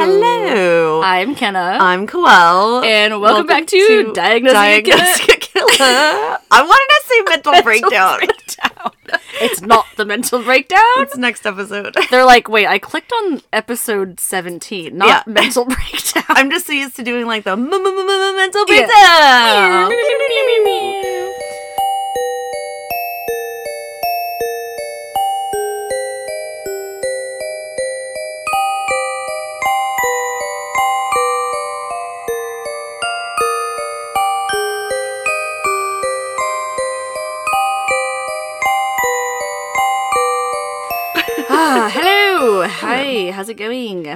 Hello. I'm Kenna. I'm Coel. And welcome back to Diagnosing a Killer. I wanted to say mental breakdown. It's not the mental breakdown. It's next episode. They're like, wait, I clicked on episode 17, not mental breakdown. I'm just so used to doing like the mental breakdown. Hi, how's it going?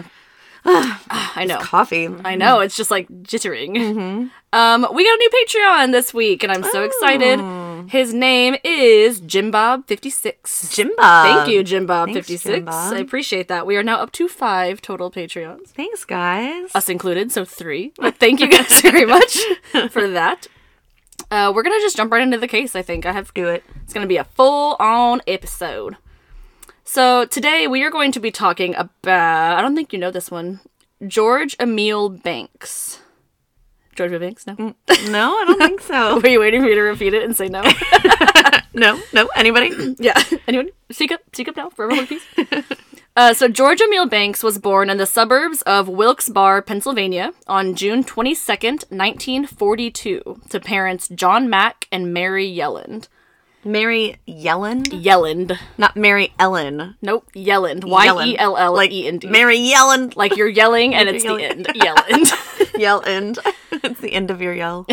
I know. It's coffee. I know, it's just like jittering. Mm-hmm. We got a new Patreon this week, and I'm so excited. His name is JimBob56. JimBob. Thank you, JimBob56. I appreciate that. We are now up to 5 total Patreons. Thanks, guys. Us included, so 3. But thank you guys very much for that. We're going to just jump right into the case, I think. Do it. It's going to be a full-on episode. So today we are going to be talking about, I don't think you know this one, George Emil Banks. George Emil Banks? No? No, I don't think so. Were you waiting for me to repeat it and say no? No. Anybody? Yeah. Anyone? Speak up now for everyone, please. So George Emil Banks was born in the suburbs of Wilkes-Barre, Pennsylvania on June 22nd, 1942 to parents John Mack and Mary Yelland. Mary Yelland? Yelland. Not Mary Ellen. Nope. Yelland. Y-E-L-L-E-N-D. Like Mary Yelland. Like you're yelling and it's the end. Yelland. Yelland. It's the end of your yell.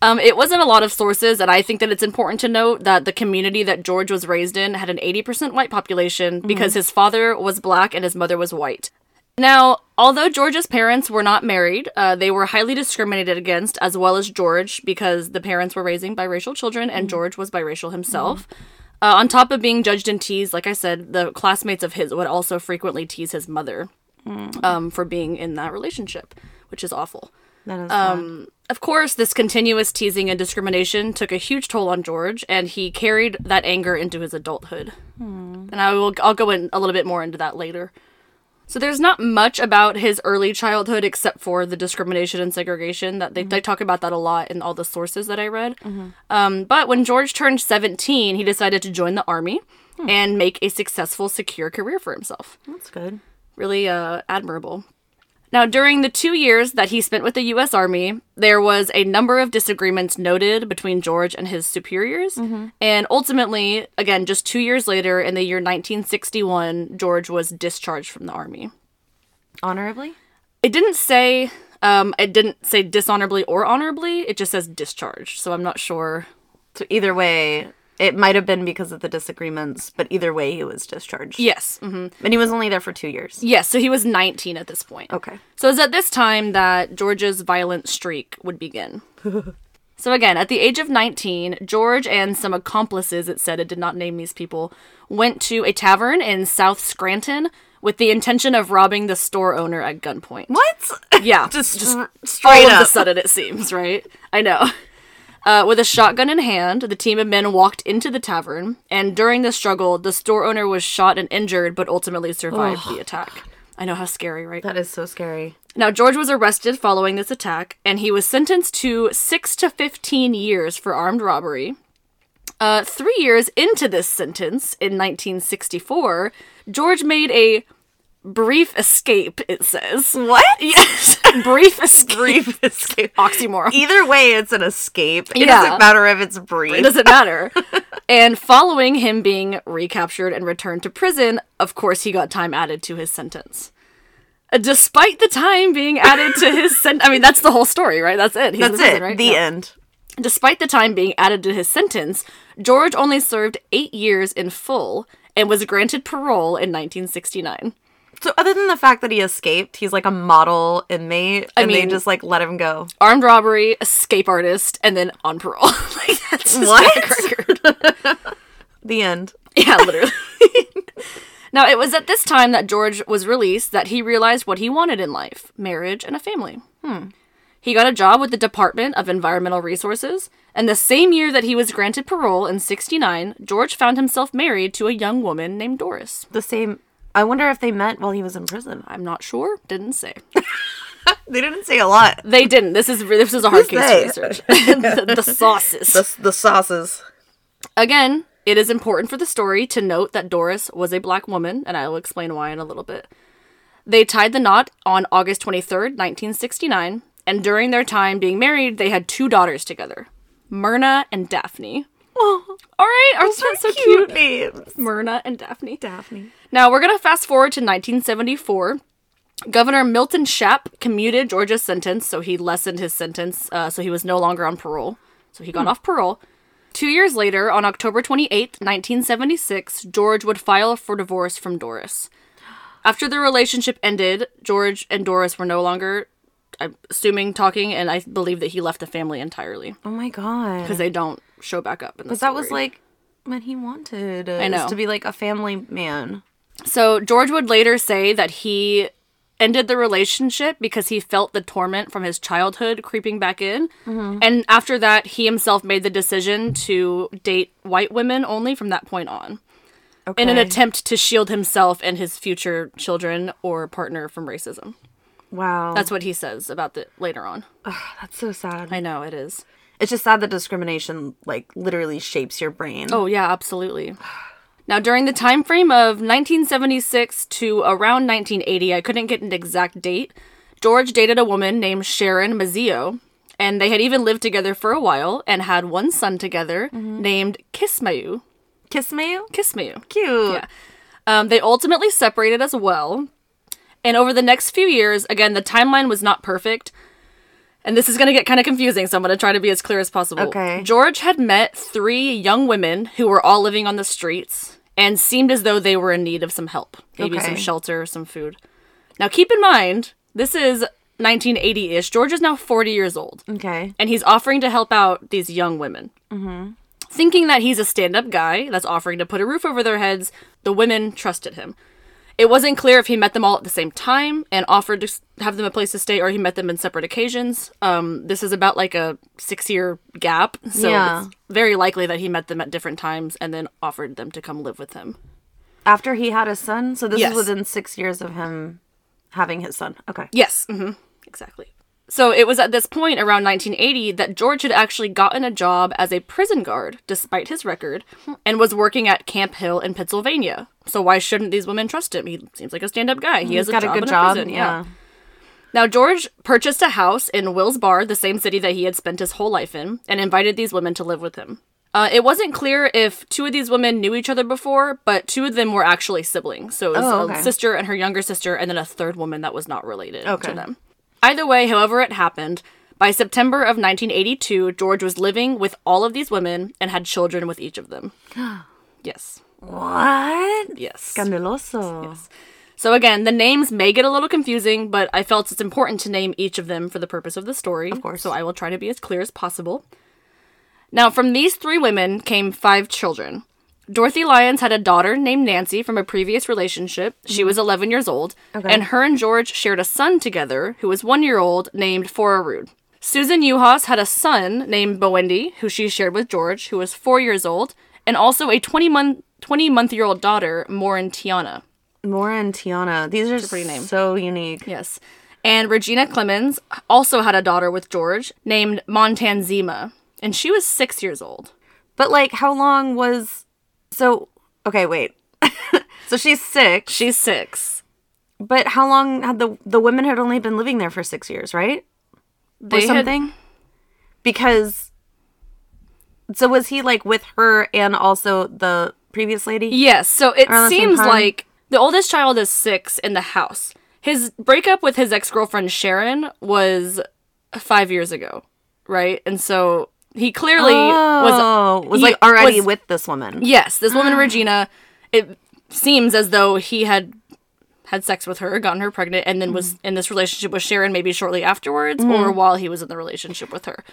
It was in a lot of sources, and I think that it's important to note that the community that George was raised in had an 80% white population because his father was black and his mother was white. Now, although George's parents were not married, they were highly discriminated against, as well as George, because the parents were raising biracial children and George was biracial himself. On top of being judged and teased, like I said, the classmates of his would also frequently tease his mother for being in that relationship, which is awful. That is sad. Of course, this continuous teasing and discrimination took a huge toll on George, and he carried that anger into his adulthood. And I'll go in a little bit more into that later. So there's not much about his early childhood except for the discrimination and segregation. That they talk about that a lot in all the sources that I read. But when George turned 17, he decided to join the Army and make a successful, secure career for himself. That's good. Really admirable. Now, during the 2 years that he spent with the U.S. Army, there was a number of disagreements noted between George and his superiors. And ultimately, again, just 2 years later, in the year 1961, George was discharged from the Army. Honorably? It didn't say dishonorably or honorably. It just says discharged. So I'm not sure. So either way, it might have been because of the disagreements, but either way, he was discharged. Yes. And he was only there for 2 years. Yes, so he was 19 at this point. Okay. So it was at this time that George's violent streak would begin. So again, at the age of 19, George and some accomplices, it did not name these people, went to a tavern in South Scranton with the intention of robbing the store owner at gunpoint. What? Yeah. just straight up. All of a sudden, it seems, right? I know. With a shotgun in hand, the team of men walked into the tavern, and during the struggle, the store owner was shot and injured, but ultimately survived the attack. I know, how scary, right? That is so scary. Now, George was arrested following this attack, and he was sentenced to 6 to 15 years for armed robbery. 3 years into this sentence, in 1964, George made a brief escape, it says. What? Yes. Brief escape. Brief escape. Oxymoron. Either way, it's an escape. It doesn't matter if it's brief. It doesn't matter. And following him being recaptured and returned to prison, of course, he got time added to his sentence. Despite the time being added to his sentence. I mean, that's the whole story, right? That's it. That's it. Right? The end. Despite the time being added to his sentence, George only served 8 years in full and was granted parole in 1969. So other than the fact that he escaped, he's like a model inmate, and they just like let him go. Armed robbery, escape artist, and then on parole. Like, that's his record. The end. Yeah, literally. Now, it was at this time that George was released that he realized what he wanted in life, marriage and a family. He got a job with the Department of Environmental Resources, and the same year that he was granted parole in 1969, George found himself married to a young woman named Doris. The same I wonder if they met while he was in prison. I'm not sure. Didn't say. They didn't say a lot. They didn't. This is a hard case research. The sauces. The sauces. Again, it is important for the story to note that Doris was a black woman, and I will explain why in a little bit. They tied the knot on August 23rd, 1969, and during their time being married, they had two daughters together, Myrna and Daphne. Oh, all right, aren't that so cute names? Myrna and Daphne. Daphne. Now we're gonna fast forward to 1974. Governor Milton Shapp commuted Georgia's sentence, so he lessened his sentence, so he was no longer on parole. So he got off parole. 2 years later, on October 28th, 1976, George would file for divorce from Doris. After their relationship ended, George and Doris were no longer, I'm assuming, talking, and I believe that he left the family entirely. Oh my god. Because they don't show back up in the story. But that was like what he wanted. I know. To be like a family man. So George would later say that he ended the relationship because he felt the torment from his childhood creeping back in. Mm-hmm. And after that, he himself made the decision to date white women only from that point on. Okay. In an attempt to shield himself and his future children or partner from racism. Wow. That's what he says about that later on. Ugh, that's so sad. I know, it is. It's just sad that discrimination, like, literally shapes your brain. Oh, yeah, absolutely. Now, during the time frame of 1976 to around 1980, I couldn't get an exact date, George dated a woman named Sharon Mazzio, and they had even lived together for a while and had one son together named Kismayu. Kismayu? Kismayu. Cute. Yeah. They ultimately separated as well, and over the next few years, again, the timeline was not perfect, and this is going to get kind of confusing, so I'm going to try to be as clear as possible. Okay. George had met three young women who were all living on the streets and seemed as though they were in need of some help. Maybe some shelter, some food. Now, keep in mind, this is 1980-ish. George is now 40 years old. Okay. And he's offering to help out these young women. Mm-hmm. Thinking that he's a stand-up guy that's offering to put a roof over their heads, the women trusted him. It wasn't clear if he met them all at the same time and offered to have them a place to stay, or he met them in separate occasions. This is about like a 6-year gap, so it's very likely that he met them at different times and then offered them to come live with him. After he had a son? So this is within 6 years of him having his son. Okay. Yes. Mm-hmm. Exactly. So it was at this point, around 1980, that George had actually gotten a job as a prison guard, despite his record, and was working at Camp Hill in Pennsylvania. So why shouldn't these women trust him? He seems like a stand-up guy. He has a job in prison. Yeah. Now, George purchased a house in Wilkes-Barre, the same city that he had spent his whole life in, and invited these women to live with him. It wasn't clear if two of these women knew each other before, but two of them were actually siblings. So it was a sister and her younger sister, and then a third woman that was not related to them. Either way, however it happened, by September of 1982, George was living with all of these women and had children with each of them. Yes. What? Yes. Scandaloso. Yes. So again, the names may get a little confusing, but I felt it's important to name each of them for the purpose of the story. Of course. So I will try to be as clear as possible. Now, from these three women came 5 children. Dorothy Lyons had a daughter named Nancy from a previous relationship. She was 11 years old, and her and George shared a son together who was 1-year-old named Fora Rude. Susan Yuhas had a son named Bowendi, who she shared with George, who was 4 years old, and also a 20-month-year-old daughter, Maureentiana. Maureentiana. These are pretty names. So unique. Yes. And Regina Clemens also had a daughter with George named Montanzima, and she was 6 years old. But, like, how long was... So, okay, wait. So she's 6. She's 6. But how long had the women had only been living there for 6 years, right? They or something? Had... Because, so was he, like, with her and also the previous lady? Yes, so it seems like the oldest child is 6 in the house. His breakup with his ex-girlfriend Sharon was 5 years ago, right? And so... He clearly was with this woman. Yes, this woman, Regina, it seems as though he had sex with her, gotten her pregnant, and then was in this relationship with Sharon maybe shortly afterwards or while he was in the relationship with her.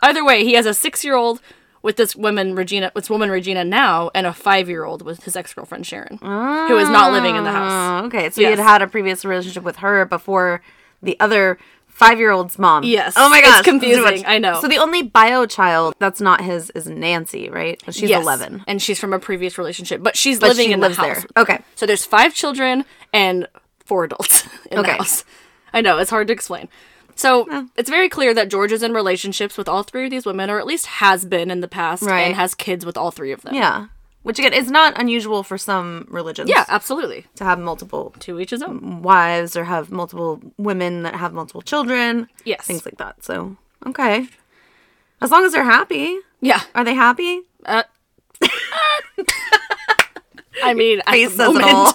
Either way, he has a 6-year-old with this woman Regina now, and a 5-year-old with his ex-girlfriend Sharon, who is not living in the house. Okay, so he had a previous relationship with her before the other 5-year-old's mom. Yes. Oh my gosh. It's confusing. I know. So the only bio child that's not his is Nancy, right? She's 11. And she's from a previous relationship, but she's living in the house. There. Okay. So there's 5 children and 4 adults in the house. I know. It's hard to explain. So it's very clear that George is in relationships with all 3 of these women, or at least has been in the past, and has kids with all 3 of them. Yeah. Which, again, is not unusual for some religions. Yeah, absolutely. To have multiple... To each his own. ...wives, or have multiple women that have multiple children. Yes. Things like that. So, okay. As long as they're happy. Yeah. Are they happy? I mean, face says it all.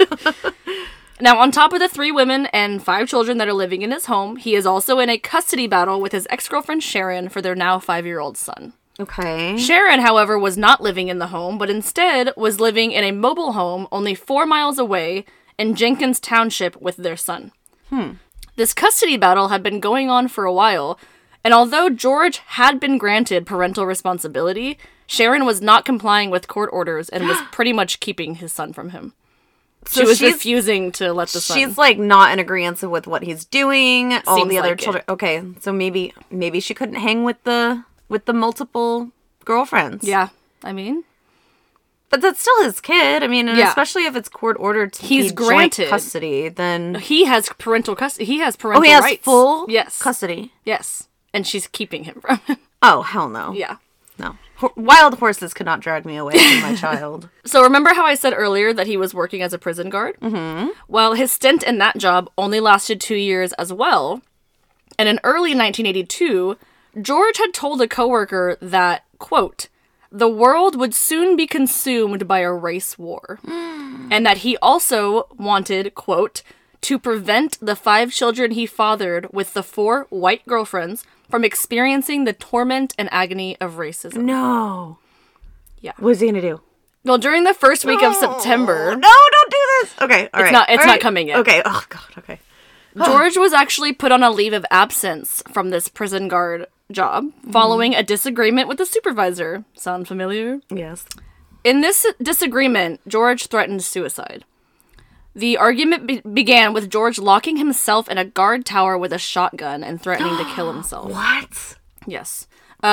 Now, on top of the 3 women and 5 children that are living in his home, he is also in a custody battle with his ex-girlfriend Sharon for their now 5-year-old son. Okay. Sharon, however, was not living in the home, but instead was living in a mobile home only 4 miles away in Jenkins Township with their son. This custody battle had been going on for a while, and although George had been granted parental responsibility, Sharon was not complying with court orders and was pretty much keeping his son from him. So she was refusing to let the son... She's, like, not in agreement with what he's doing, all the other children... Okay, so maybe she couldn't hang with the... With the multiple girlfriends. Yeah. I mean. But that's still his kid. I mean, and especially if it's court-ordered to be joint custody, then... He has parental custody. He has parental rights. Oh, he has full custody? Yes. And she's keeping him from him. Oh, hell no. Yeah. No. Wild horses could not drag me away from my child. So remember how I said earlier that he was working as a prison guard? Mm-hmm. Well, his stint in that job only lasted 2 years as well. And in early 1982... George had told a coworker that, quote, the world would soon be consumed by a race war. And that he also wanted, quote, to prevent the 5 children he fathered with the 4 white girlfriends from experiencing the torment and agony of racism. No. Yeah. What is he going to do? Well, during the first week of September. No, don't do this. Okay. All right. It's not coming yet. Okay. Oh, God. Okay. George was actually put on a leave of absence from this prison guard job following a disagreement with the supervisor. Sound familiar? Yes. In this disagreement, George threatened suicide. The argument began with George locking himself in a guard tower with a shotgun and threatening to kill himself. What? Yes.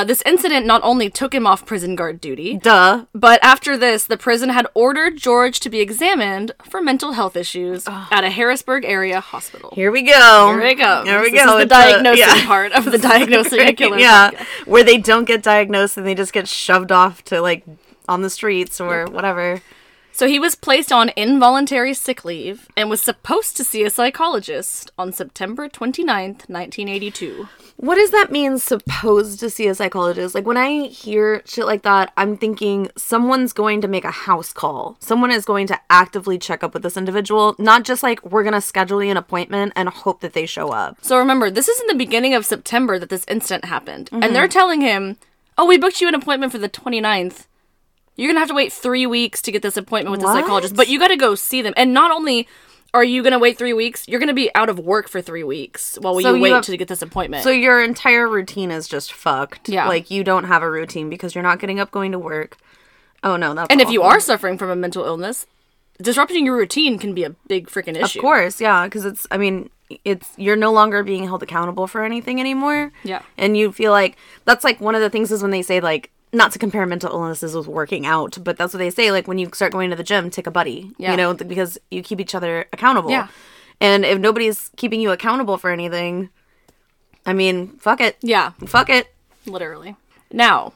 This incident not only took him off prison guard duty, but after this, the prison had ordered George to be examined for mental health issues at a Harrisburg area hospital. Here we go. Here we go. Here we go. This is the diagnosing part of the diagnosing a killer. Yeah, podcast. Where they don't get diagnosed and they just get shoved off to, like, on the streets or whatever. So he was placed on involuntary sick leave and was supposed to see a psychologist on September 29th, 1982. What does that mean, supposed to see a psychologist? Like, when I hear shit like that, I'm thinking someone's going to make a house call. Someone is going to actively check up with this individual, not just like, we're going to schedule you an appointment and hope that they show up. So remember, this is in the beginning of September that this incident happened. Mm-hmm. And they're telling him, oh, we booked you an appointment for the 29th. You're going to have to wait 3 weeks to get this appointment with the psychologist. But you got to go see them. And not only... Are you going to wait 3 weeks? You're going to be out of work for 3 weeks while you wait to get this appointment. So your entire routine is just fucked. Yeah. Like, you don't have a routine because you're not getting up, going to work. Oh, no, that's awful. If you are suffering from a mental illness, disrupting your routine can be a big freaking issue. Of course, yeah, because you're no longer being held accountable for anything anymore. Yeah. And you feel like, that's, like, one of the things is when they say, like, not to compare mental illnesses with working out, but that's what they say, like, when you start going to the gym, take a buddy, you know, because you keep each other accountable. Yeah. And if nobody's keeping you accountable for anything, I mean, fuck it. Yeah. Fuck it. Literally. Now,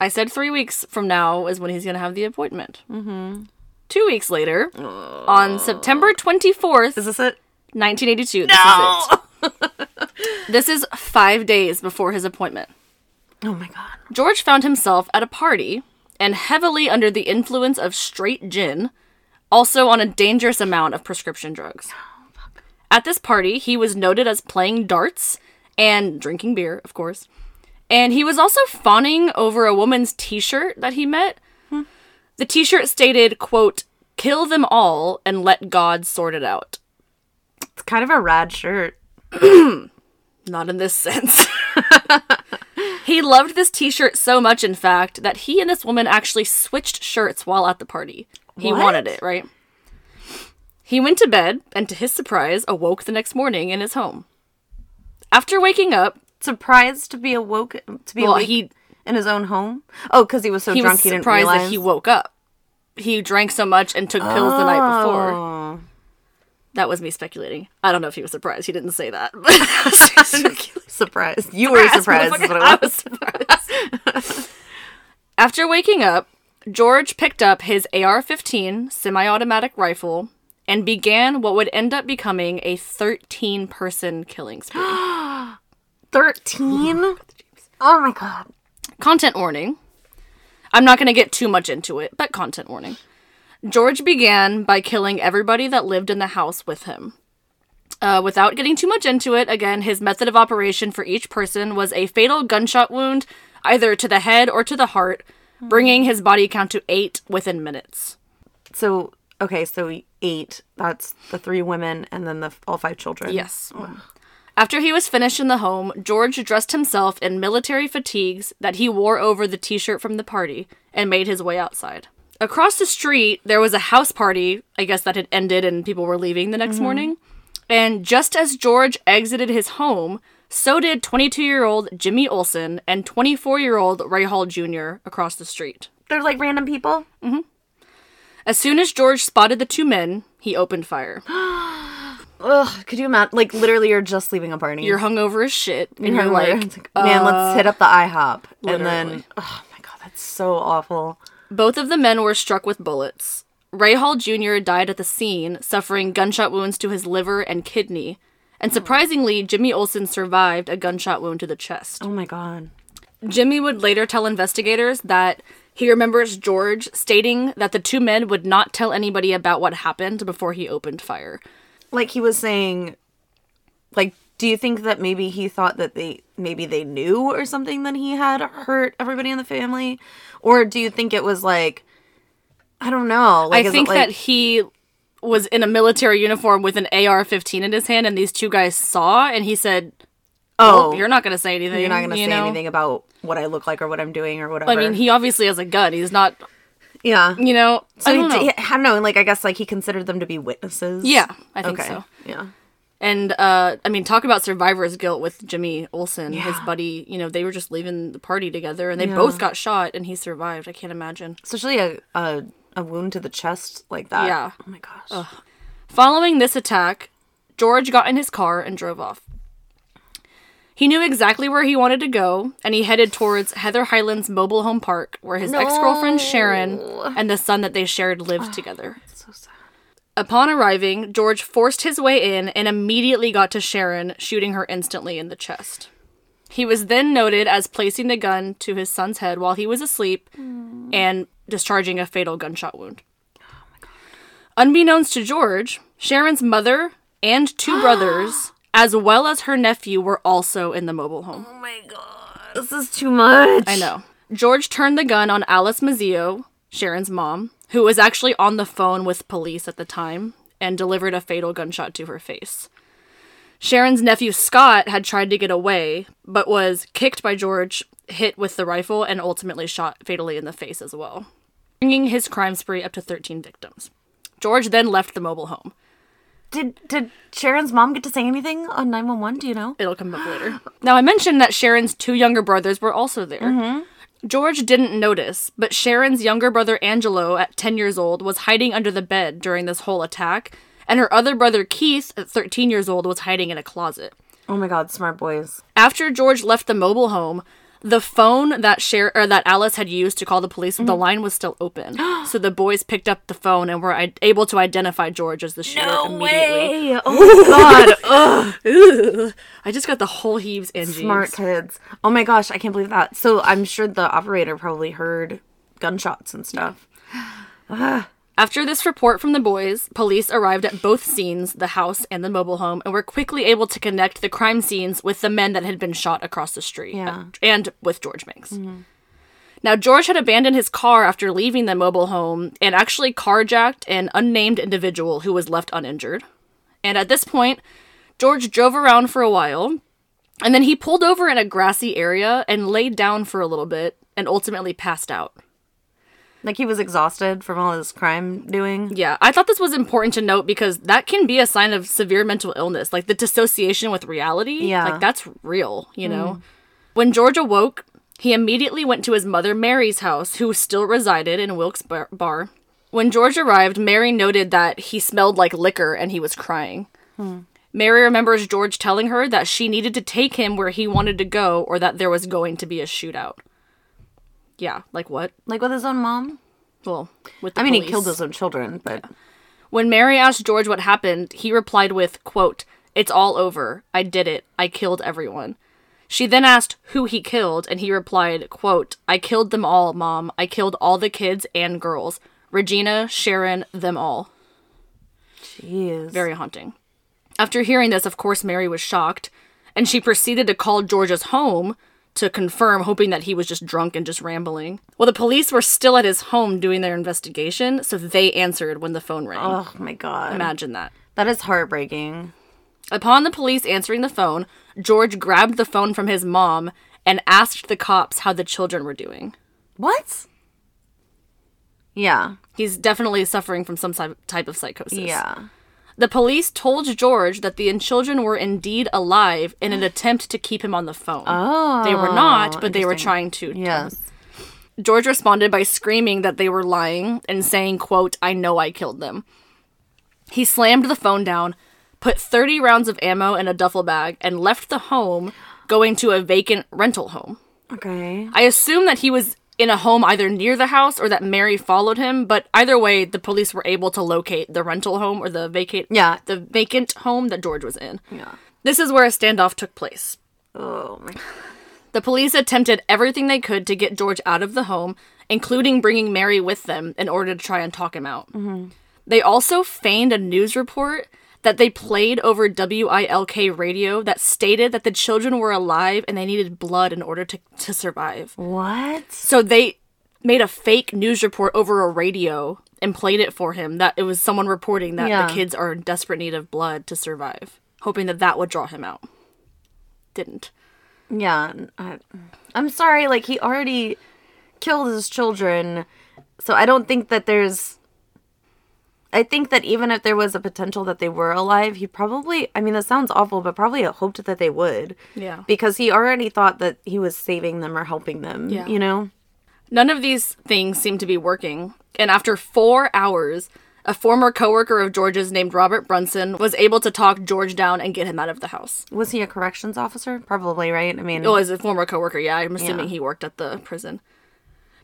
I said 3 weeks from now is when he's going to have the appointment. Mm-hmm. 2 weeks later, on September 24th. Is this it? 1982. No! This is it. This is 5 days before his appointment. Oh my God. George found himself at a party and heavily under the influence of straight gin, also on a dangerous amount of prescription drugs. Oh, fuck. At this party, he was noted as playing darts and drinking beer, of course. And he was also fawning over a woman's t-shirt that he met. The t-shirt stated, quote, kill them all and let God sort it out. It's kind of a rad shirt. Not in this sense. He loved this t-shirt so much, in fact, that he and this woman actually switched shirts while at the party. He wanted it, right? He went to bed and, to his surprise, awoke the next morning in his home. After waking up, surprised to be awoke in his own home. Oh, because he was so drunk he didn't realize. He was surprised that he woke up. He drank so much and took pills the night before. That was me speculating. I don't know if he was surprised. He didn't say that. Surprised. You were surprised. Is what I was surprised. After waking up, George picked up his AR-15 semi-automatic rifle and began what would end up becoming a 13-person killing spree. 13? Oh my god. Content warning. I'm not going to get too much into it, but content warning. George began by killing everybody that lived in the house with him. Without getting too much into it, again, his method of operation for each person was a fatal gunshot wound, either to the head or to the heart, bringing his body count to 8 within minutes. So, okay, so 8. That's the 3 women and then all 5 children. Yes. Wow. After he was finished in the home, George dressed himself in military fatigues that he wore over the t-shirt from the party and made his way outside. Across the street, there was a house party, I guess that had ended and people were leaving the next morning. And just as George exited his home, so did 22-year-old Jimmy Olsen and 24-year-old Ray Hall Jr. across the street. They're like random people? Mm-hmm. As soon as George spotted the 2 men, he opened fire. Ugh, could you imagine? Like, literally, you're just leaving a party. You're hungover as shit. And you're like, man, let's hit up the IHOP. Literally. And then, oh my god, that's so awful. Both of the men were struck with bullets. Ray Hall Jr. died at the scene, suffering gunshot wounds to his liver and kidney. And surprisingly, Jimmy Olsen survived a gunshot wound to the chest. Oh my god. Jimmy would later tell investigators that he remembers George stating that the 2 men would not tell anybody about what happened before he opened fire. Like, he was saying, like, do you think that maybe he thought that they knew or something that he had hurt everybody in the family? Or do you think it was like, I don't know. Like, I think that he was in a military uniform with an AR-15 in his hand, and these 2 guys saw, and he said, oh, you're not going to say anything. You're not going to say anything about what I look like or what I'm doing or whatever. I mean, he obviously has a gun. He's not... Yeah. You know? So I don't know. Like, I guess, like, he considered them to be witnesses. Yeah, I think so. Yeah. And, I mean, talk about survivor's guilt with Jimmy Olsen, his buddy. You know, they were just leaving the party together, and they both got shot, and he survived. I can't imagine. Especially a wound to the chest like that. Yeah. Oh, my gosh. Ugh. Following this attack, George got in his car and drove off. He knew exactly where he wanted to go, and he headed towards Heather Highlands Mobile Home Park, where his ex-girlfriend Sharon and the son that they shared lived together. So sad. Upon arriving, George forced his way in and immediately got to Sharon, shooting her instantly in the chest. He was then noted as placing the gun to his son's head while he was asleep and discharging a fatal gunshot wound. Oh my God. Unbeknownst to George, Sharon's mother and 2 brothers, as well as her nephew, were also in the mobile home. Oh my god. This is too much. I know. George turned the gun on Alice Mazzio, Sharon's mom, who was actually on the phone with police at the time, and delivered a fatal gunshot to her face. Sharon's nephew Scott had tried to get away, but was kicked by George, hit with the rifle, and ultimately shot fatally in the face as well, bringing his crime spree up to 13 victims. George then left the mobile home. Did Sharon's mom get to say anything on 911? Do you know? It'll come up later. Now, I mentioned that Sharon's 2 younger brothers were also there. Mm-hmm. George didn't notice, but Sharon's younger brother Angelo, at 10 years old, was hiding under the bed during this whole attack, and her other brother Keith, at 13 years old, was hiding in a closet. Oh my god, smart boys. After George left the mobile home, the phone that that Alice had used to call the police, the line was still open. So the boys picked up the phone and were able to identify George as the shooter immediately. No way! Oh my god! Ugh. I just got the whole heaves and jeeves. Smart kids. Oh my gosh, I can't believe that. So I'm sure the operator probably heard gunshots and stuff. After this report from the boys, police arrived at both scenes, the house and the mobile home, and were quickly able to connect the crime scenes with the men that had been shot across the street, and with George Banks. Mm-hmm. Now, George had abandoned his car after leaving the mobile home and actually carjacked an unnamed individual who was left uninjured. And at this point, George drove around for a while, and then he pulled over in a grassy area and laid down for a little bit and ultimately passed out. Like, he was exhausted from all his crime doing. Yeah, I thought this was important to note because that can be a sign of severe mental illness. Like, the dissociation with reality. Yeah. Like, that's real, you know? When George awoke, he immediately went to his mother Mary's house, who still resided in Wilkes-Barre. When George arrived, Mary noted that he smelled like liquor and he was crying. Mary remembers George telling her that she needed to take him where he wanted to go or that there was going to be a shootout. Yeah, like what? Like with his own mom? Well, with the police. I mean, he killed his own children, but... Yeah. When Mary asked George what happened, he replied with, quote, "It's all over. I did it. I killed everyone." She then asked who he killed, and he replied, quote, "I killed them all, Mom. I killed all the kids and girls. Regina, Sharon, them all." Jeez. Very haunting. After hearing this, of course, Mary was shocked, and she proceeded to call George's home to confirm, hoping that he was just drunk and just rambling. Well, the police were still at his home doing their investigation, so they answered when the phone rang. Oh, my God. Imagine that. That is heartbreaking. Upon the police answering the phone, George grabbed the phone from his mom and asked the cops how the children were doing. What? Yeah. He's definitely suffering from some type of psychosis. Yeah. The police told George that the children were indeed alive in an attempt to keep him on the phone. Oh. They were not, but they were trying to. Yes. George responded by screaming that they were lying and saying, quote, "I know I killed them." He slammed the phone down, put 30 rounds of ammo in a duffel bag, and left the home, going to a vacant rental home. Okay. I assume that he was in a home either near the house or that Mary followed him, but either way, the police were able to locate the rental home or the vacant home that George was in. Yeah. This is where a standoff took place. Oh my God. The police attempted everything they could to get George out of the home, including bringing Mary with them in order to try and talk him out. Mm-hmm. They also feigned a news report that they played over WILK radio that stated that the children were alive and they needed blood in order to survive. What? So they made a fake news report over a radio and played it for him, that it was someone reporting that the kids are in desperate need of blood to survive, hoping that that would draw him out. Didn't. Yeah. I'm sorry, like, he already killed his children, so I don't think that there's... I think that even if there was a potential that they were alive, he probably, I mean, that sounds awful, but probably hoped that they would. Yeah. Because he already thought that he was saving them or helping them, you know? None of these things seemed to be working. And after 4 hours, a former coworker of George's named Robert Brunson was able to talk George down and get him out of the house. Was he a corrections officer? Probably, right? I mean... Oh, as a former coworker, yeah. I'm assuming he worked at the prison.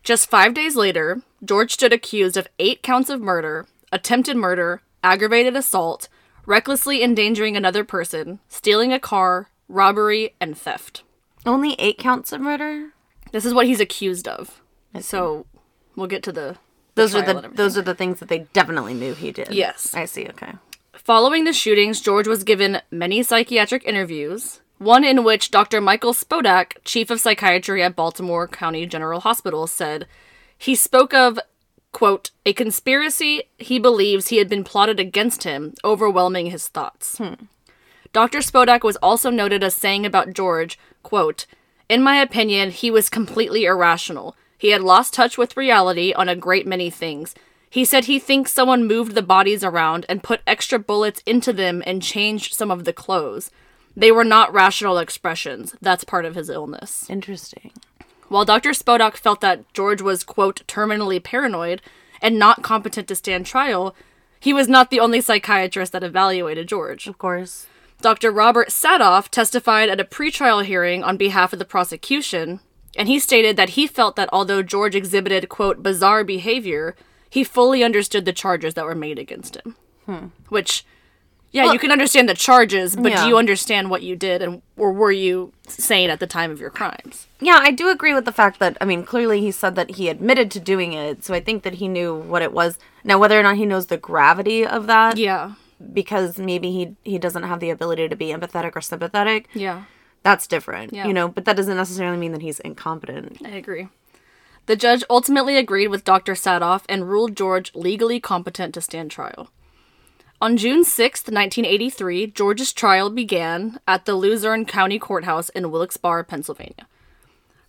Just 5 days later, George stood accused of 8 counts of murder, attempted murder, aggravated assault, recklessly endangering another person, stealing a car, robbery, and theft. Only 8 counts of murder? This is what he's accused of. So we'll get to the... Those are the things that they definitely knew he did. Yes. I see, okay. Following the shootings, George was given many psychiatric interviews, one in which Dr. Michael Spodak, chief of psychiatry at Baltimore County General Hospital, said he spoke of, quote, "a conspiracy he believes he had been plotted against him, overwhelming his thoughts." Dr. Spodak was also noted as saying about George, quote, "In my opinion, he was completely irrational. He had lost touch with reality on a great many things. He said he thinks someone moved the bodies around and put extra bullets into them and changed some of the clothes. They were not rational expressions. That's part of his illness." Interesting. While Dr. Spodak felt that George was, quote, "terminally paranoid" and not competent to stand trial, he was not the only psychiatrist that evaluated George. Of course. Dr. Robert Sadoff testified at a pretrial hearing on behalf of the prosecution, and he stated that he felt that although George exhibited, quote, "bizarre behavior," he fully understood the charges that were made against him. Which... Yeah, well, you can understand the charges, but do you understand what you did or were you sane at the time of your crimes? Yeah, I do agree with the fact that, I mean, clearly he said that he admitted to doing it, so I think that he knew what it was. Now, whether or not he knows the gravity of that, because maybe he doesn't have the ability to be empathetic or sympathetic, that's different, you know, but that doesn't necessarily mean that he's incompetent. I agree. The judge ultimately agreed with Dr. Sadoff and ruled George legally competent to stand trial. On June 6, 1983, George's trial began at the Luzerne County Courthouse in Wilkes-Barre, Pennsylvania.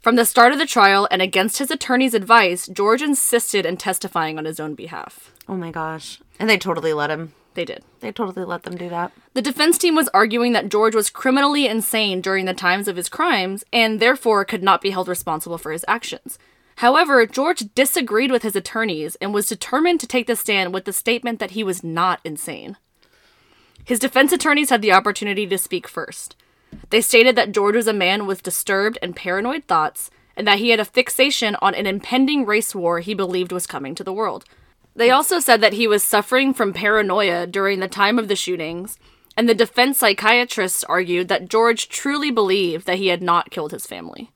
From the start of the trial and against his attorney's advice, George insisted in testifying on his own behalf. Oh my gosh. And they totally let him. They did. They totally let them do that. The defense team was arguing that George was criminally insane during the times of his crimes and therefore could not be held responsible for his actions. However, George disagreed with his attorneys and was determined to take the stand with the statement that he was not insane. His defense attorneys had the opportunity to speak first. They stated that George was a man with disturbed and paranoid thoughts and that he had a fixation on an impending race war he believed was coming to the world. They also said that he was suffering from paranoia during the time of the shootings, and the defense psychiatrists argued that George truly believed that he had not killed his family.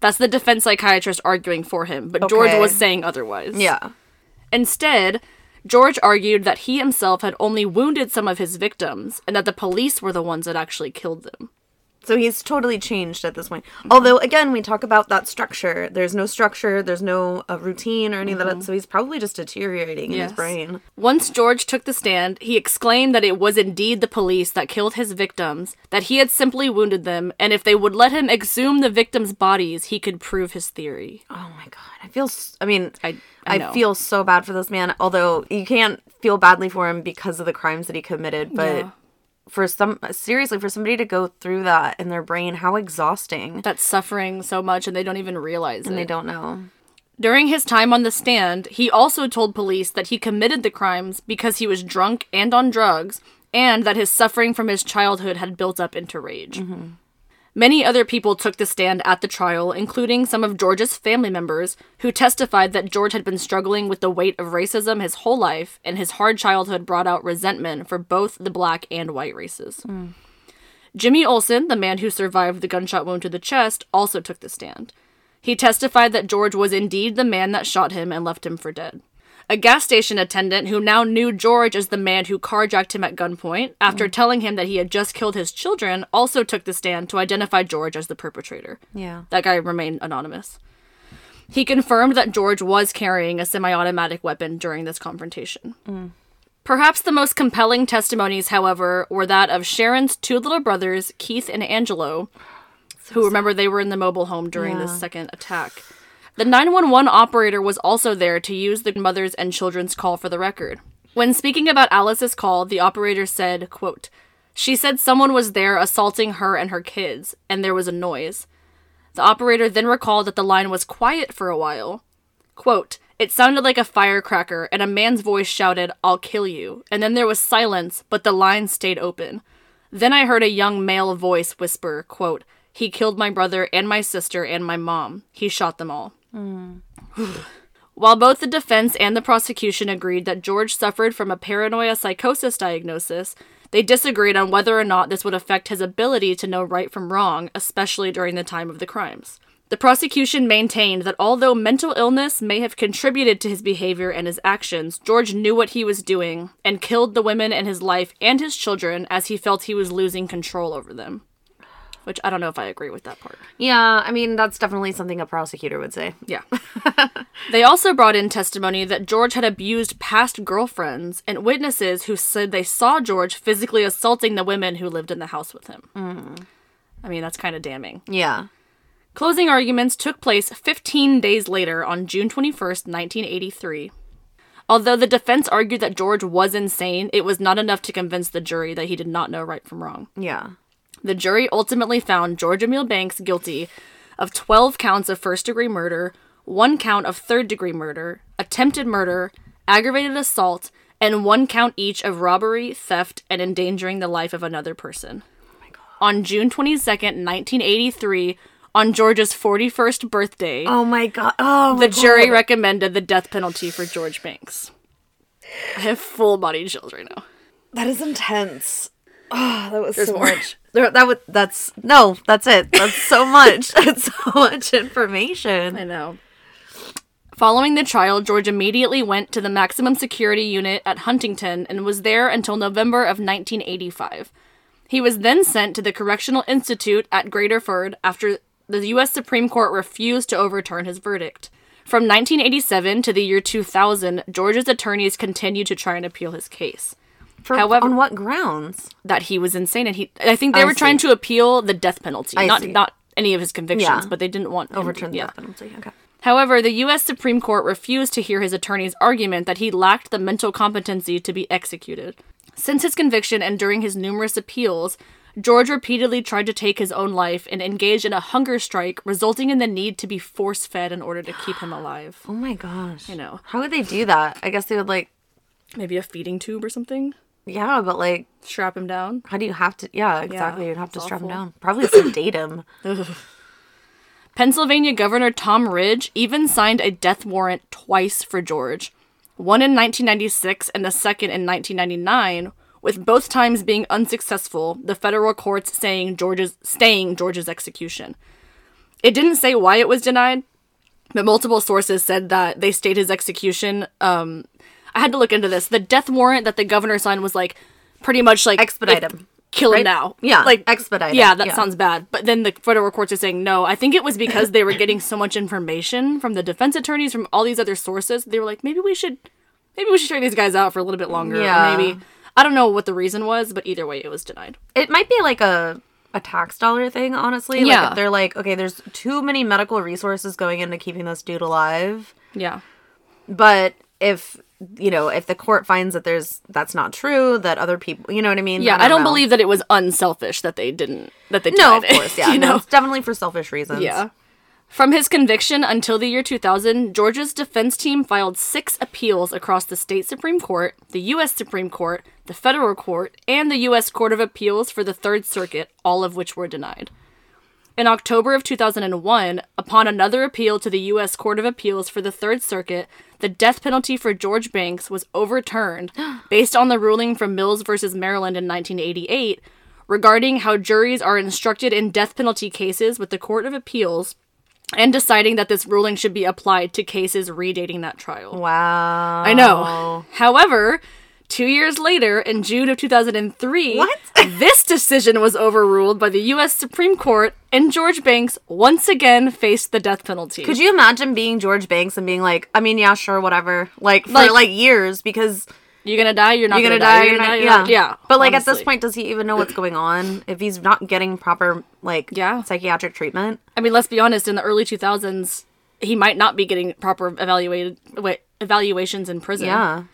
That's the defense psychiatrist arguing for him, but okay. George was saying otherwise. Yeah. Instead, George argued that he himself had only wounded some of his victims, and that the police were the ones that actually killed them. So he's totally changed at this point. Mm-hmm. Although, again, we talk about that structure. There's no structure. There's no routine or any of that. So he's probably just deteriorating in his brain. Once George took the stand, he exclaimed that it was indeed the police that killed his victims, that he had simply wounded them, and if they would let him exhume the victims' bodies, he could prove his theory. Oh, my God. I feel so bad for this man. Although, you can't feel badly for him because of the crimes that he committed, but... Yeah. For somebody to go through that in their brain, how exhausting. That's suffering so much and they don't even realize it. And they don't know. During his time on the stand, he also told police that he committed the crimes because he was drunk and on drugs, and that his suffering from his childhood had built up into rage. Mm-hmm. Many other people took the stand at the trial, including some of George's family members, who testified that George had been struggling with the weight of racism his whole life, and his hard childhood brought out resentment for both the black and white races. Mm. Jimmy Olsen, the man who survived the gunshot wound to the chest, also took the stand. He testified that George was indeed the man that shot him and left him for dead. A gas station attendant who now knew George as the man who carjacked him at gunpoint, after telling him that he had just killed his children, also took the stand to identify George as the perpetrator. Yeah. That guy remained anonymous. He confirmed that George was carrying a semi-automatic weapon during this confrontation. Mm. Perhaps the most compelling testimonies, however, were that of Sharon's two little brothers, Keith and Angelo, who, remember, they were in the mobile home during this second attack. The 911 operator was also there to use the mother's and children's call for the record. When speaking about Alice's call, the operator said, quote, "She said someone was there assaulting her and her kids, and there was a noise." The operator then recalled that the line was quiet for a while. Quote, "It sounded like a firecracker, and a man's voice shouted, 'I'll kill you.' And then there was silence, but the line stayed open. Then I heard a young male voice whisper, quote, 'He killed my brother and my sister and my mom. He shot them all.'" Mm. While both the defense and the prosecution agreed that George suffered from a paranoia psychosis diagnosis, they disagreed on whether or not this would affect his ability to know right from wrong, especially during the time of the crimes. The prosecution maintained that although mental illness may have contributed to his behavior and his actions, George knew what he was doing and killed the women in his life and his children as he felt he was losing control over them. Which I don't know if I agree with that part. Yeah, I mean, that's definitely something a prosecutor would say. Yeah. They also brought in testimony that George had abused past girlfriends and witnesses who said they saw George physically assaulting the women who lived in the house with him. Mm. I mean, that's kind of damning. Yeah. Closing arguments took place 15 days later on June 21st, 1983. Although the defense argued that George was insane, it was not enough to convince the jury that he did not know right from wrong. Yeah. The jury ultimately found George Emil Banks guilty of 12 counts of first-degree murder, 1 count of third-degree murder, attempted murder, aggravated assault, and 1 count each of robbery, theft, and endangering the life of another person. Oh my God. On June 22nd, 1983, on George's 41st birthday, oh my God. Oh my God. The jury recommended the death penalty for George Banks. I have full-body chills right now. That is intense. Oh, that was so much. That's it. That's so much. That's so much information. I know. Following the trial, George immediately went to the maximum security unit at Huntington and was there until November of 1985. He was then sent to the Correctional Institute at Graterford after the U.S. Supreme Court refused to overturn his verdict. From 1987 to the year 2000, George's attorneys continued to try and appeal his case. However, on what grounds? That he was insane, and I think they were trying to appeal the death penalty, not any of his convictions, but they didn't want overturned death penalty. Okay. However, the U.S. Supreme Court refused to hear his attorney's argument that he lacked the mental competency to be executed. Since his conviction and during his numerous appeals, George repeatedly tried to take his own life and engaged in a hunger strike, resulting in the need to be force-fed in order to keep him alive. Oh my gosh. You know. How would they do that? I guess they would, like... Maybe a feeding tube or something? Yeah, but, like... Strap him down? How do you have to... Yeah, exactly. Yeah, you'd have to strap him down. Probably sedate him. Pennsylvania Governor Tom Ridge even signed a death warrant twice for George, one in 1996 and the second in 1999, with both times being unsuccessful, the federal courts staying George's execution. It didn't say why it was denied, but multiple sources said that they stayed his execution. I had to look into this. The death warrant that the governor signed was like pretty much like... Expedite him. Kill him now. Yeah, like expedite. Yeah, that sounds bad. But then the federal courts are saying no. I think it was because they were getting so much information from the defense attorneys, from all these other sources. They were like, maybe we should try these guys out for a little bit longer. Yeah. Or maybe, I don't know what the reason was, but either way, it was denied. It might be like a tax dollar thing, honestly. Yeah. Like, they're like, okay, there's too many medical resources going into keeping this dude alive. Yeah. But if... You know, if the court finds that that's not true, that other people, you know what I mean? Yeah, I don't believe that it was unselfish that they didn't, that they no, denied it. No, of course, yeah. No, it's definitely for selfish reasons. Yeah. From his conviction until the year 2000, George's defense team filed 6 appeals across the state Supreme Court, the U.S. Supreme Court, the federal court, and the U.S. Court of Appeals for the Third Circuit, all of which were denied. In October of 2001, upon another appeal to the U.S. Court of Appeals for the Third Circuit, the death penalty for George Banks was overturned based on the ruling from Mills v. Maryland in 1988 regarding how juries are instructed in death penalty cases with the Court of Appeals and deciding that this ruling should be applied to cases redating that trial. Wow. I know. However... 2 years later, in June of 2003, this decision was overruled by the U.S. Supreme Court, and George Banks once again faced the death penalty. Could you imagine being George Banks and being like, I mean, yeah, sure, whatever, like for like years, because you're gonna die, you're not gonna die, you're not, yeah. But like honestly. At this point, does he even know what's going on if he's not getting proper psychiatric treatment? I mean, let's be honest. In the early 2000s, he might not be getting proper evaluations in prison. Yeah.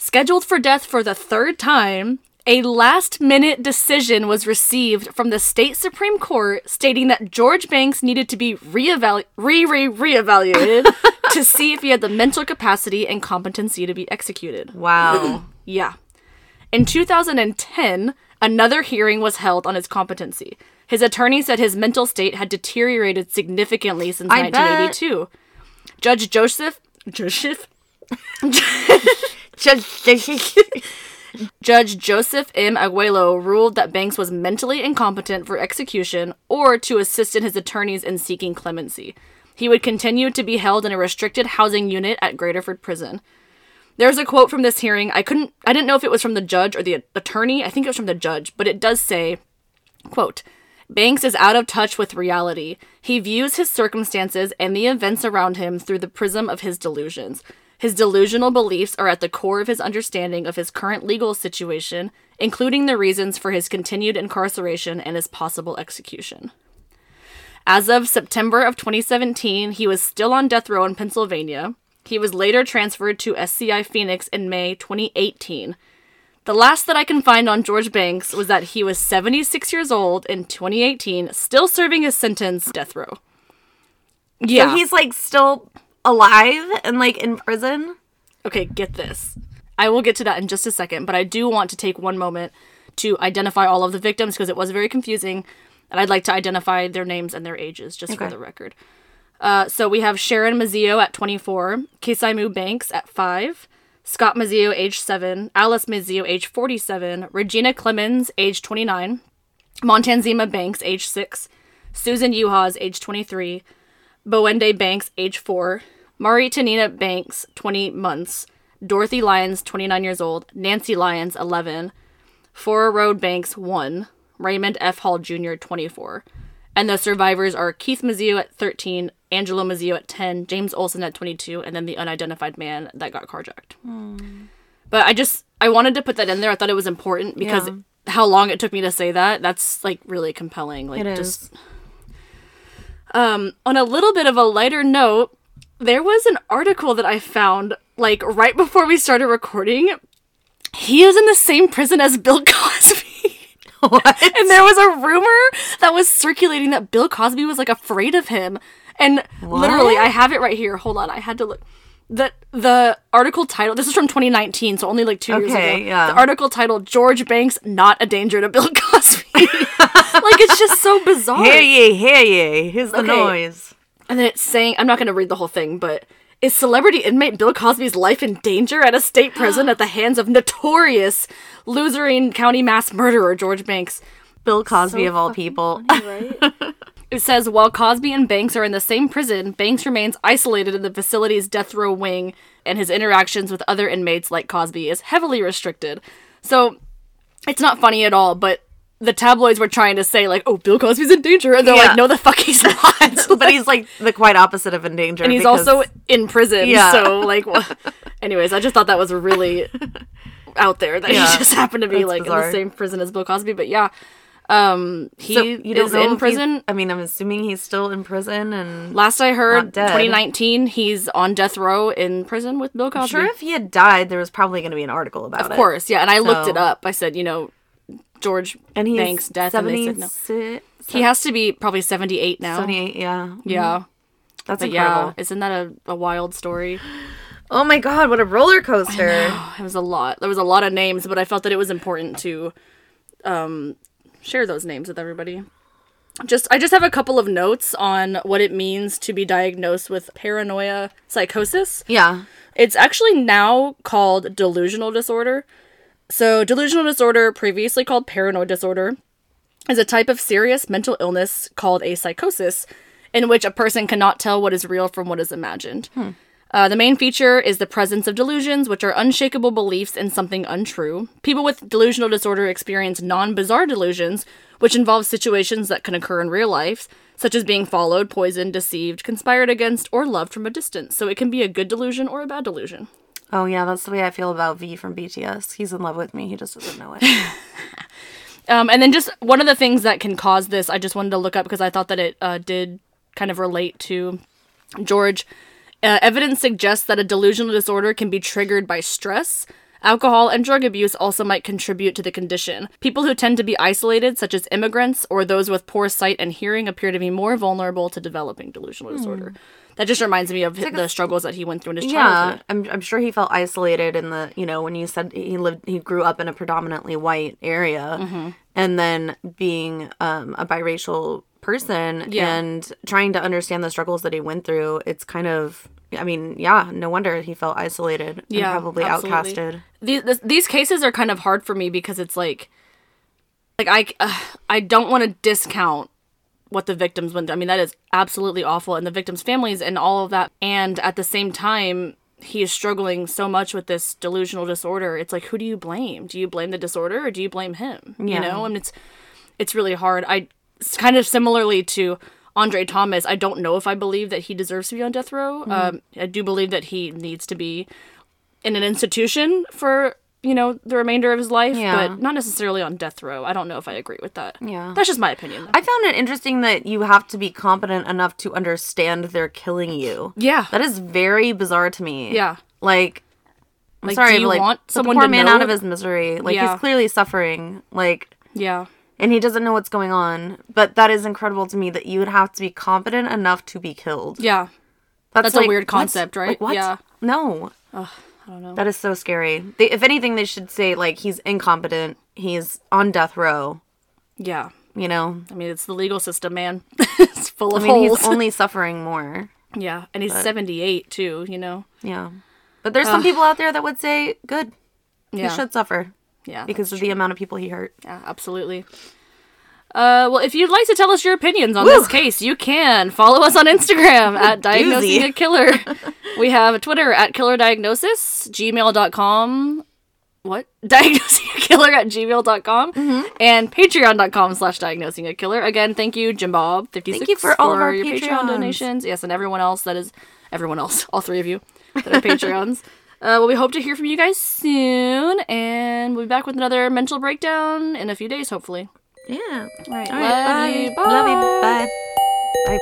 Scheduled for death for the third time, a last-minute decision was received from the state Supreme Court stating that George Banks needed to be re-evaluated to see if he had the mental capacity and competency to be executed. Wow. Yeah. In 2010, another hearing was held on his competency. His attorney said his mental state had deteriorated significantly since 1982. Bet. Judge Judge Joseph M. Aguello ruled that Banks was mentally incompetent for execution or to assist in his attorneys in seeking clemency. He would continue to be held in a restricted housing unit at Graterford Prison. There's a quote from this hearing. I didn't know if it was from the judge or the attorney. I think it was from the judge, but it does say, quote, Banks is out of touch with reality. He views his circumstances and the events around him through the prism of his delusions. His delusional beliefs are at the core of his understanding of his current legal situation, including the reasons for his continued incarceration and his possible execution. As of September of 2017, he was still on death row in Pennsylvania. He was later transferred to SCI Phoenix in May 2018. The last that I can find on George Banks was that he was 76 years old in 2018, still serving his sentence, death row. Yeah. So he's like still... alive and like in prison. Okay, get this. I will get to that in just a second, but I do want to take one moment to identify all of the victims because it was very confusing, and I'd like to identify their names and their ages just for the record. So we have Sharon Mazzio at 24, Kismayu Banks at 5, Scott Mazzio age 7, Alice Mazzio age 47, Regina Clemens age 29, Montanzima Banks age 6, Susan Yuhas age 23, Bowendi Banks, age 4, Maureentiana Banks, 20 months, Dorothy Lyons, 29 years old, Nancy Lyons, 11, Fora Rude Banks, 1, Raymond F. Hall Jr., 24. And the survivors are Keith Mazzio at 13, Angelo Mazzio at 10, James Olsen at 22, and then the unidentified man that got carjacked. Mm. But I wanted to put that in there. I thought it was important because how long it took me to say that, that's, like, really compelling. Like, it is. On a little bit of a lighter note, there was an article that I found, like, right before we started recording. He is in the same prison as Bill Cosby. What? And there was a rumor that was circulating that Bill Cosby was, like, afraid of him. And what? Literally, I have it right here. Hold on, I had to look. The article title, this is from 2019, so only like 2 years ago. Yeah. The article titled, George Banks, Not a Danger to Bill Cosby. Like, it's just so bizarre. Hear ye, hear ye. Here's the noise. And then it's saying, I'm not going to read the whole thing, but is celebrity inmate Bill Cosby's life in danger at a state prison at the hands of notorious Luzerne County mass murderer George Banks? Bill Cosby, so of all people. Funny, right? It says, while Cosby and Banks are in the same prison, Banks remains isolated in the facility's death row wing, and his interactions with other inmates like Cosby is heavily restricted. So, it's not funny at all, but the tabloids were trying to say, like, oh, Bill Cosby's in danger, and they're like, no, the fuck he's not. But he's, like, the quite opposite of in danger. And he's also in prison, so, like, well, anyways, I just thought that was really out there, that he just happened to be, that's like, bizarre, in the same prison as Bill Cosby, but yeah. He is in prison. I mean, I'm assuming he's still in prison, and last I heard, 2019, he's on death row in prison with Bill Cosby. I'm sure if he had died, there was probably going to be an article about it. Of course, yeah, and I looked it up. I said, you know, George and Banks' death, and they said no. He has to be probably 78 now. 78, yeah. Yeah. That's incredible. Yeah, isn't that a wild story? Oh my god, what a roller coaster. I know. It was a lot. There was a lot of names, but I felt that it was important to, share those names with everybody. I just have a couple of notes on what it means to be diagnosed with paranoia psychosis. Yeah. It's actually now called delusional disorder. So delusional disorder, previously called paranoid disorder, is a type of serious mental illness called a psychosis in which a person cannot tell what is real from what is imagined. The main feature is the presence of delusions, which are unshakable beliefs in something untrue. People with delusional disorder experience non-bizarre delusions, which involve situations that can occur in real life, such as being followed, poisoned, deceived, conspired against, or loved from a distance. So it can be a good delusion or a bad delusion. Oh, yeah, that's the way I feel about V from BTS. He's in love with me. He just doesn't know it. And then just one of the things that can cause this, I just wanted to look up because I thought that it did kind of relate to George. Evidence suggests that a delusional disorder can be triggered by stress. Alcohol and drug abuse also might contribute to the condition. People who tend to be isolated, such as immigrants or those with poor sight and hearing, appear to be more vulnerable to developing delusional disorder. That just reminds me of the struggles that he went through in his childhood. Yeah, I'm sure he felt isolated in the, you know, when you said he grew up in a predominantly white area, and then being a biracial person and trying to understand the struggles that he went through, it's kind of, I mean, yeah, no wonder he felt isolated and probably outcasted. These cases are kind of hard for me because it's like I don't want to discount what the victims went through. I mean, that is absolutely awful, and the victims' families and all of that, and at the same time, he is struggling so much with this delusional disorder. It's like, who do you blame? Do you blame the disorder or do you blame him? Yeah. You know, and it's really hard. It's kind of similarly to Andre Thomas. I don't know if I believe that he deserves to be on death row. I do believe that he needs to be in an institution for, you know, the remainder of his life, but not necessarily on death row. I don't know if I agree with that. Yeah. That's just my opinion, though. I found it interesting that you have to be competent enough to understand they're killing you. Yeah. That is very bizarre to me. Yeah. Like, I'm sorry, do you want someone to know? Put the poor man out of his misery. Like, he's clearly suffering. Like, yeah. And he doesn't know what's going on. But that is incredible to me that you would have to be competent enough to be killed. Yeah. That's like, a weird concept, right? Like, what? Yeah. No. Ugh, I don't know. That is so scary. If anything, they should say, like, he's incompetent. He's on death row. Yeah. You know? I mean, it's the legal system, man. It's full of holes. He's only suffering more. Yeah. And he's 78, too, you know? Yeah. But there's some people out there that would say, good. Yeah. He should suffer. Yeah, because of the amount of people he hurt. Yeah, absolutely. Well, if you'd like to tell us your opinions on this case, you can follow us on Instagram at Diagnosing a Killer. We have a Twitter at Killer Diagnosis, gmail.com. What? diagnosingakiller@gmail.com and patreon.com/diagnosingakiller. Again, thank you, Jim Bob 56. Thank you for all of your Patreon donations. Yes, and everyone else that is all three of you that are Patreons. Well, we hope to hear from you guys soon, and we'll be back with another mental breakdown in a few days, hopefully. Yeah. All right. Love you. Bye. Love you. Bye. Bye.